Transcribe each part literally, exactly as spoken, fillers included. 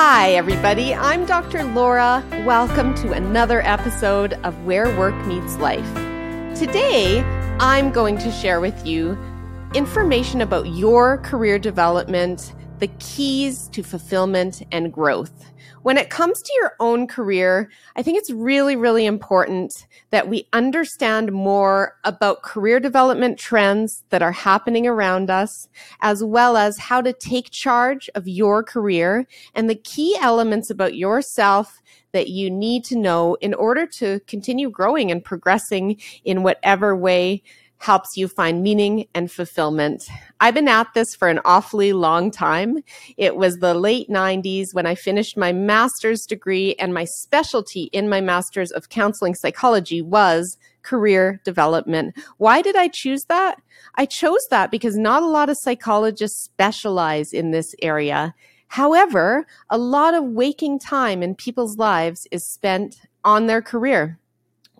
Hi, everybody. I'm Doctor Laura. Welcome to another episode of Where Work Meets Life. Today, I'm going to share with you information about your career development, the keys to fulfillment and growth. When it comes to your own career, I think it's really, really important that we understand more about career development trends that are happening around us, as well as how to take charge of your career and the key elements about yourself that you need to know in order to continue growing and progressing in whatever way helps you find meaning and fulfillment. I've been at this for an awfully long time. It was the late nineties when I finished my master's degree, and my specialty in my master's of counseling psychology was career development. Why did I choose that? I chose that because not a lot of psychologists specialize in this area. However, a lot of waking time in people's lives is spent on their career.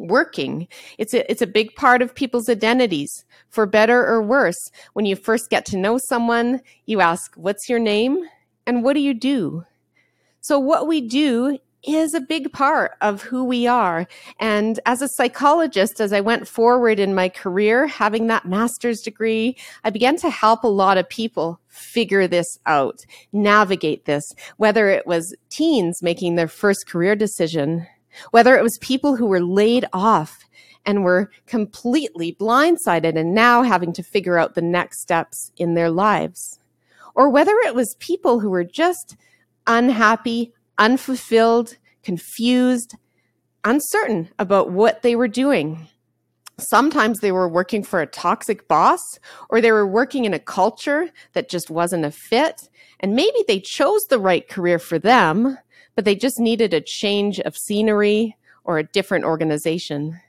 Working. It's a, it's a big part of people's identities, for better or worse. When you first get to know someone, you ask, what's your name and what do you do? So what we do is a big part of who we are. And as a psychologist, as I went forward in my career, having that master's degree, I began to help a lot of people figure this out, navigate this, whether it was teens making their first career decision, whether it was people who were laid off and were completely blindsided and now having to figure out the next steps in their lives, or whether it was people who were just unhappy, unfulfilled, confused, uncertain about what they were doing. Sometimes they were working for a toxic boss, or they were working in a culture that just wasn't a fit, and maybe they chose the right career for them, but they just needed a change of scenery or a different organization.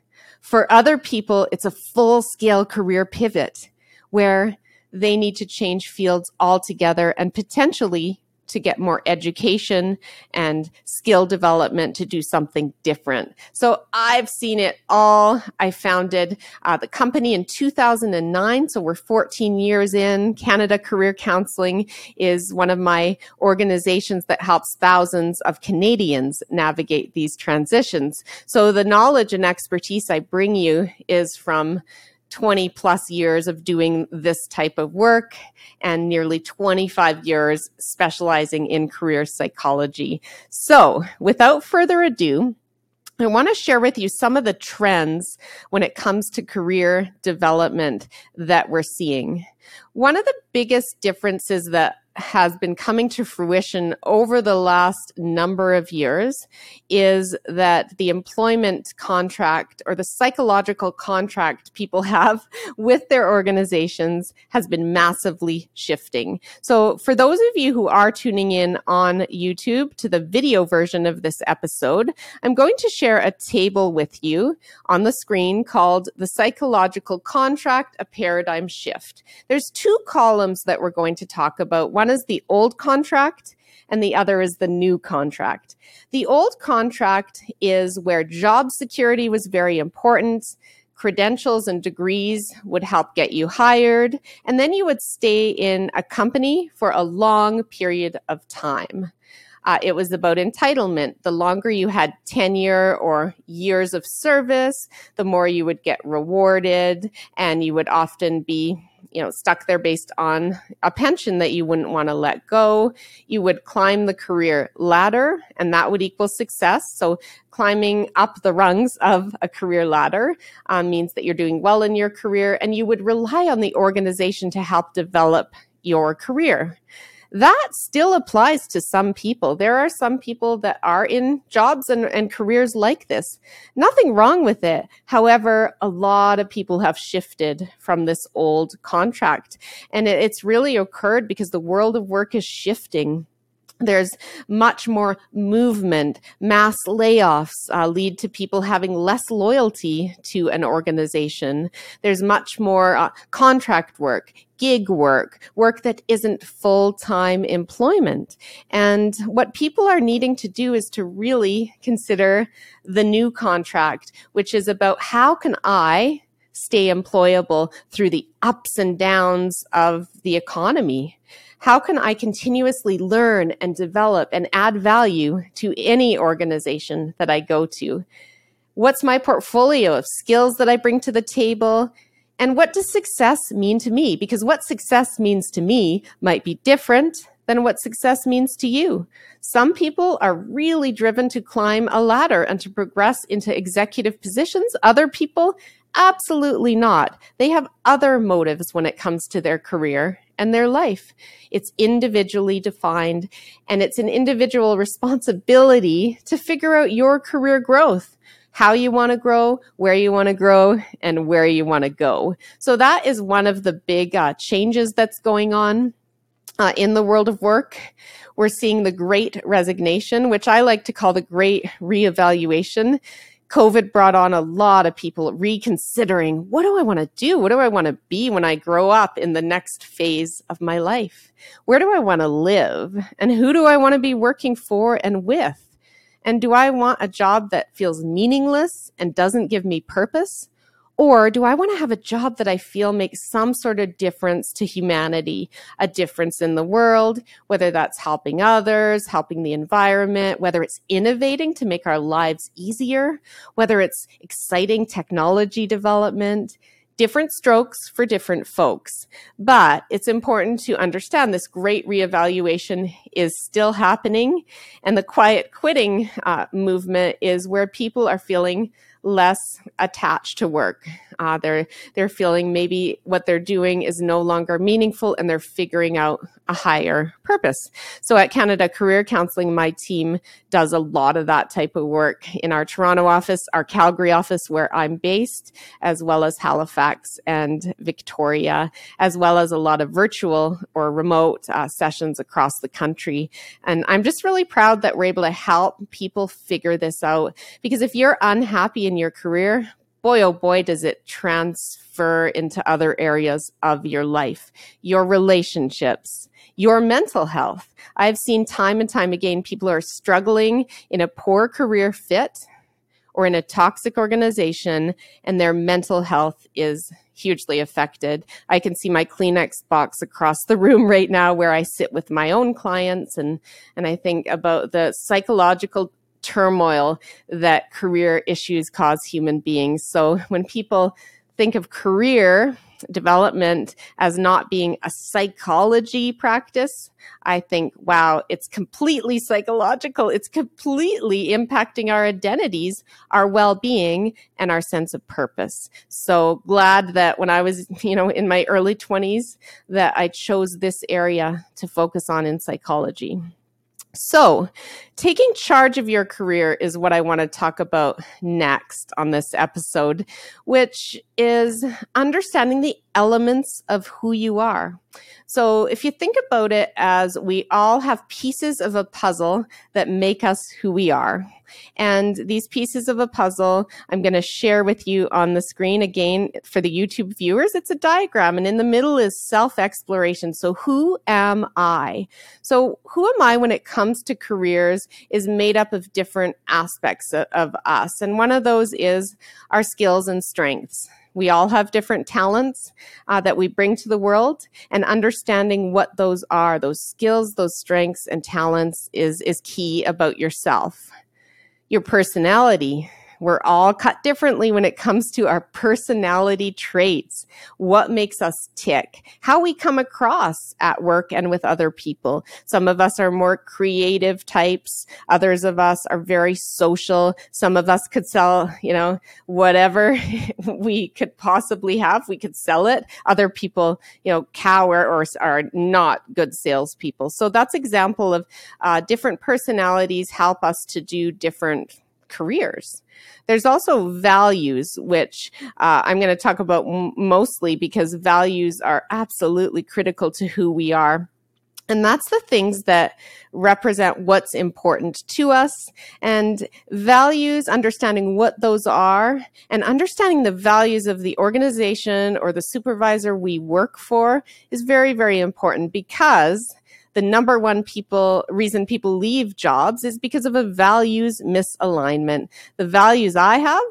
For other people, it's a full-scale career pivot where they need to change fields altogether and potentially to get more education and skill development to do something different. So I've seen it all. I founded uh, the company in two thousand nine, so we're fourteen years in. Canada Career Counseling is one of my organizations that helps thousands of Canadians navigate these transitions. So the knowledge and expertise I bring you is from twenty plus years of doing this type of work and nearly twenty-five years specializing in career psychology. So, without further ado, I want to share with you some of the trends when it comes to career development that we're seeing. One of the biggest differences that has been coming to fruition over the last number of years is that the employment contract or the psychological contract people have with their organizations has been massively shifting. So for those of you who are tuning in on YouTube to the video version of this episode, I'm going to share a table with you on the screen called The Psychological Contract: A Paradigm Shift. There's two columns that we're going to talk about. One is the old contract and the other is the new contract. The old contract is where job security was very important. Credentials and degrees would help get you hired, and then you would stay in a company for a long period of time. Uh, it was about entitlement. The longer you had tenure or years of service, the more you would get rewarded, and you would often be, you know, stuck there based on a pension that you wouldn't want to let go. You would climb the career ladder, and that would equal success. So climbing up the rungs of a career ladder um, means that you're doing well in your career, and you would rely on the organization to help develop your career. That still applies to some people. There are some people that are in jobs and, and careers like this. Nothing wrong with it. However, a lot of people have shifted from this old contract. And it, it's really occurred because the world of work is shifting. There's much more movement. Mass layoffs uh, lead to people having less loyalty to an organization. There's much more uh, contract work, gig work, work that isn't full-time employment. And what people are needing to do is to really consider the new contract, which is about how can I stay employable through the ups and downs of the economy? How can I continuously learn and develop and add value to any organization that I go to? What's my portfolio of skills that I bring to the table? And what does success mean to me? Because what success means to me might be different than what success means to you. Some people are really driven to climb a ladder and to progress into executive positions. Other people, absolutely not. They have other motives when it comes to their career and their life. It's individually defined, and it's an individual responsibility to figure out your career growth. How you want to grow, where you want to grow, and where you want to go. So that is one of the big uh, changes that's going on uh, in the world of work. We're seeing the great resignation, which I like to call the great reevaluation. COVID brought on a lot of people reconsidering, what do I want to do? What do I want to be when I grow up in the next phase of my life? Where do I want to live? And who do I want to be working for and with? And do I want a job that feels meaningless and doesn't give me purpose? Or do I want to have a job that I feel makes some sort of difference to humanity, a difference in the world, whether that's helping others, helping the environment, whether it's innovating to make our lives easier, whether it's exciting technology development. Different strokes for different folks. But it's important to understand this great reevaluation is still happening. And the quiet quitting uh, movement is where people are feeling less attached to work. Uh, they're, they're feeling maybe what they're doing is no longer meaningful and they're figuring out a higher purpose. So at Canada Career Counseling, my team does a lot of that type of work in our Toronto office, our Calgary office where I'm based, as well as Halifax and Victoria, as well as a lot of virtual or remote uh, sessions across the country. And I'm just really proud that we're able to help people figure this out, because if you're unhappy in your career, boy, oh boy, does it transfer into other areas of your life, your relationships, your mental health. I've seen time and time again, people are struggling in a poor career fit or in a toxic organization, and their mental health is hugely affected. I can see my Kleenex box across the room right now where I sit with my own clients, and, and I think about the psychological turmoil that career issues cause human beings. So when people think of career development as not being a psychology practice, I think, wow, it's completely psychological. It's completely impacting our identities, our well-being, and our sense of purpose. So glad that when I was, you know, in my early twenties, that I chose this area to focus on in psychology. So taking charge of your career is what I want to talk about next on this episode, which is understanding the elements of who you are. So if you think about it as we all have pieces of a puzzle that make us who we are. And these pieces of a puzzle, I'm going to share with you on the screen again for the YouTube viewers. It's a diagram, and in the middle is self-exploration. So who am I? So who am I when it comes to careers is made up of different aspects of, of us. And one of those is our skills and strengths. We all have different talents uh, that we bring to the world, and understanding what those are, those skills, those strengths and talents is, is key about yourself. Your personality. We're all cut differently when it comes to our personality traits, what makes us tick, how we come across at work and with other people. Some of us are more creative types. Others of us are very social. Some of us could sell, you know, whatever we could possibly have, we could sell it. Other people, you know, cower or are not good salespeople. So that's an example of uh, different personalities help us to do different careers. There's also values, which uh, I'm going to talk about m- mostly because values are absolutely critical to who we are. And that's the things that represent what's important to us. And values, understanding what those are, and understanding the values of the organization or the supervisor we work for is very, very important, because the number one people reason people leave jobs is because of a values misalignment. The values I have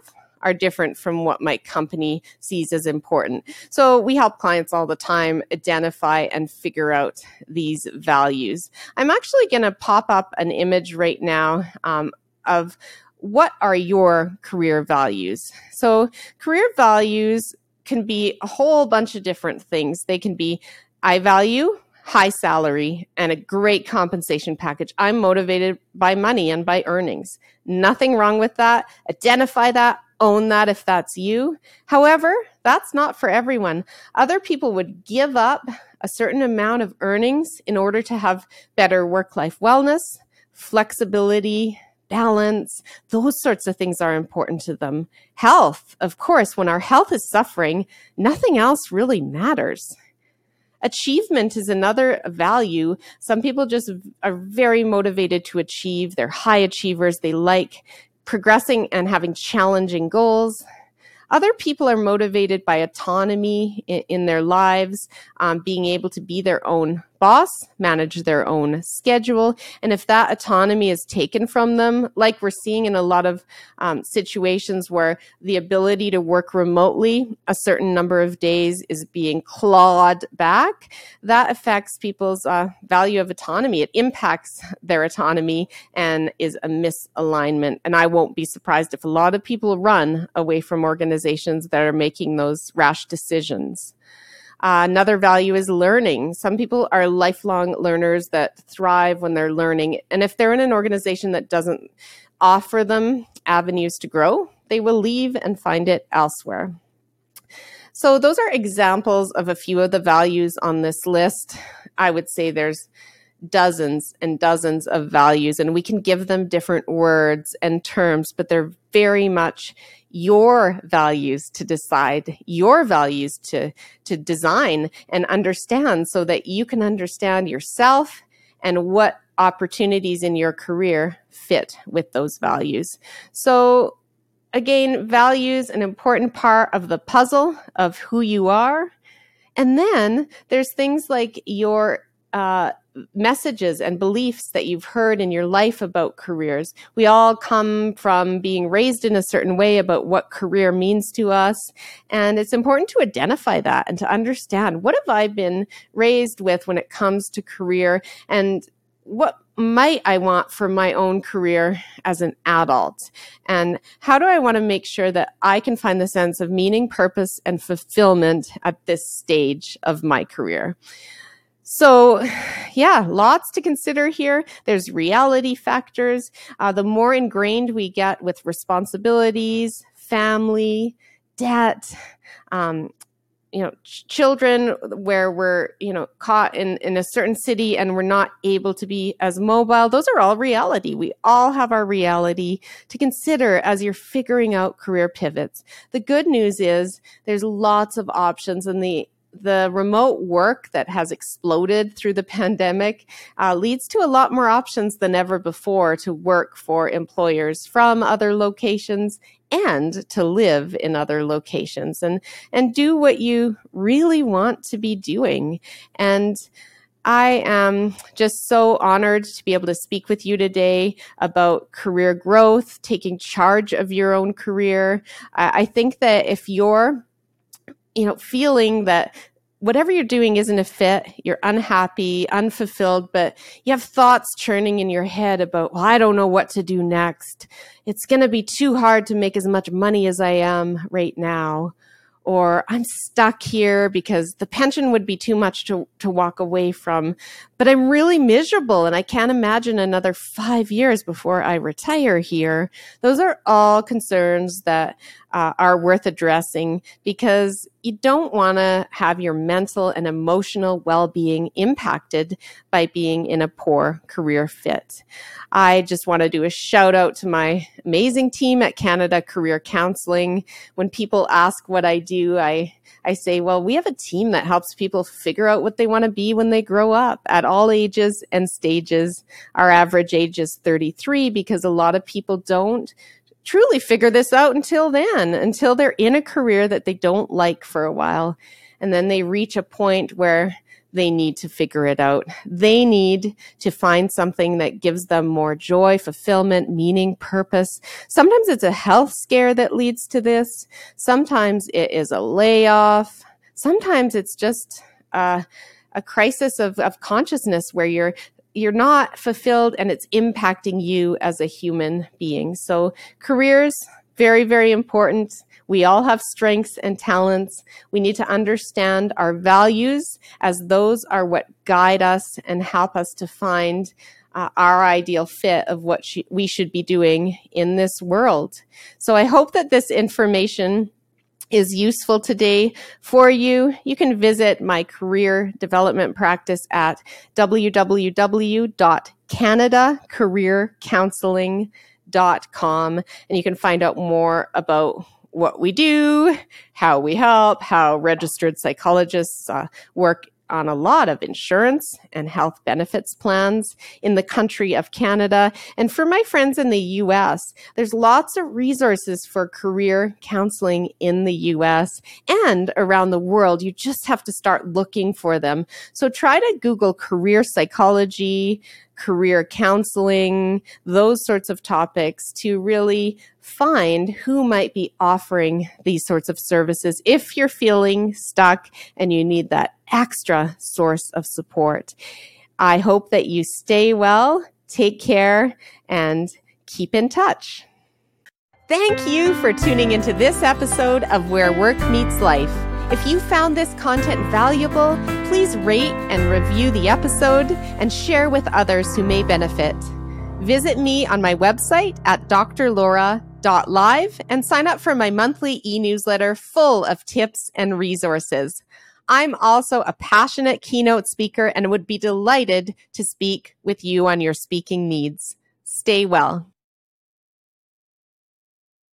are different from what my company sees as important. So we help clients all the time identify and figure out these values. I'm actually going to pop up an image right now um, of what are your career values. So career values can be a whole bunch of different things. They can be, I value high salary and a great compensation package. I'm motivated by money and by earnings. Nothing wrong with that. Identify that. Own that if that's you. However, that's not for everyone. Other people would give up a certain amount of earnings in order to have better work-life wellness, flexibility, balance. Those sorts of things are important to them. Health, of course, when our health is suffering, nothing else really matters. Achievement is another value. Some people just are very motivated to achieve. They're high achievers. They like progressing and having challenging goals. Other people are motivated by autonomy in, in their lives, um, being able to be their own boss, manage their own schedule. And if that autonomy is taken from them, like we're seeing in a lot of um, situations where the ability to work remotely a certain number of days is being clawed back, that affects people's uh, value of autonomy. It impacts their autonomy and is a misalignment. And I won't be surprised if a lot of people run away from organizations that are making those rash decisions. Uh, another value is learning. Some people are lifelong learners that thrive when they're learning. And if they're in an organization that doesn't offer them avenues to grow, they will leave and find it elsewhere. So those are examples of a few of the values on this list. I would say there's dozens and dozens of values, and we can give them different words and terms, but they're very much your values to decide, your values to, to design and understand so that you can understand yourself and what opportunities in your career fit with those values. So again, values, an important part of the puzzle of who you are. And then there's things like your uh, messages and beliefs that you've heard in your life about careers. We all come from being raised in a certain way about what career means to us. And it's important to identify that and to understand, what have I been raised with when it comes to career, and what might I want for my own career as an adult? And how do I want to make sure that I can find the sense of meaning, purpose, and fulfillment at this stage of my career? So yeah, lots to consider here. There's reality factors. Uh, the more ingrained we get with responsibilities, family, debt, um, you know, ch- children, where we're, you know, caught in, in a certain city and we're not able to be as mobile. Those are all reality. We all have our reality to consider as you're figuring out career pivots. The good news is there's lots of options, and the The remote work that has exploded through the pandemic uh, leads to a lot more options than ever before to work for employers from other locations and to live in other locations and, and do what you really want to be doing. And I am just so honored to be able to speak with you today about career growth, taking charge of your own career. I, I think that if you're you know, feeling that whatever you're doing isn't a fit, you're unhappy, unfulfilled, but you have thoughts churning in your head about, well, I don't know what to do next. It's going to be too hard to make as much money as I am right now. Or I'm stuck here because the pension would be too much to, to walk away from, but I'm really miserable and I can't imagine another five years before I retire here. Those are all concerns that uh, are worth addressing, because you don't want to have your mental and emotional well-being impacted by being in a poor career fit. I just want to do a shout out to my amazing team at Canada Career Counseling. When people ask what I do, I, I say, well, we have a team that helps people figure out what they want to be when they grow up at all ages and stages. Our average age is thirty-three because a lot of people don't truly figure this out until then, until they're in a career that they don't like for a while. And then they reach a point where they need to figure it out. They need to find something that gives them more joy, fulfillment, meaning, purpose. Sometimes it's a health scare that leads to this. Sometimes it is a layoff. Sometimes it's just uh, a crisis of, of consciousness where you're you're not fulfilled and it's impacting you as a human being. So careers, very, very important. We all have strengths and talents. We need to understand our values, as those are what guide us and help us to find uh, our ideal fit of what sh- we should be doing in this world. So I hope that this information is useful today for you. You can visit my career development practice at w w w dot canada career counseling dot com, and you can find out more about what we do, how we help, how registered psychologists uh, work on a lot of insurance and health benefits plans in the country of Canada. And for my friends in the U S, there's lots of resources for career counseling in the U S and around the world. You just have to start looking for them. So try to Google career psychology, career counseling, those sorts of topics to really find who might be offering these sorts of services if you're feeling stuck and you need that extra source of support. I hope that you stay well, take care, and keep in touch. Thank you for tuning into this episode of Where Work Meets Life. If you found this content valuable, please rate and review the episode and share with others who may benefit. Visit me on my website at d r laura dot live and sign up for my monthly e-newsletter full of tips and resources. I'm also a passionate keynote speaker and would be delighted to speak with you on your speaking needs. Stay well.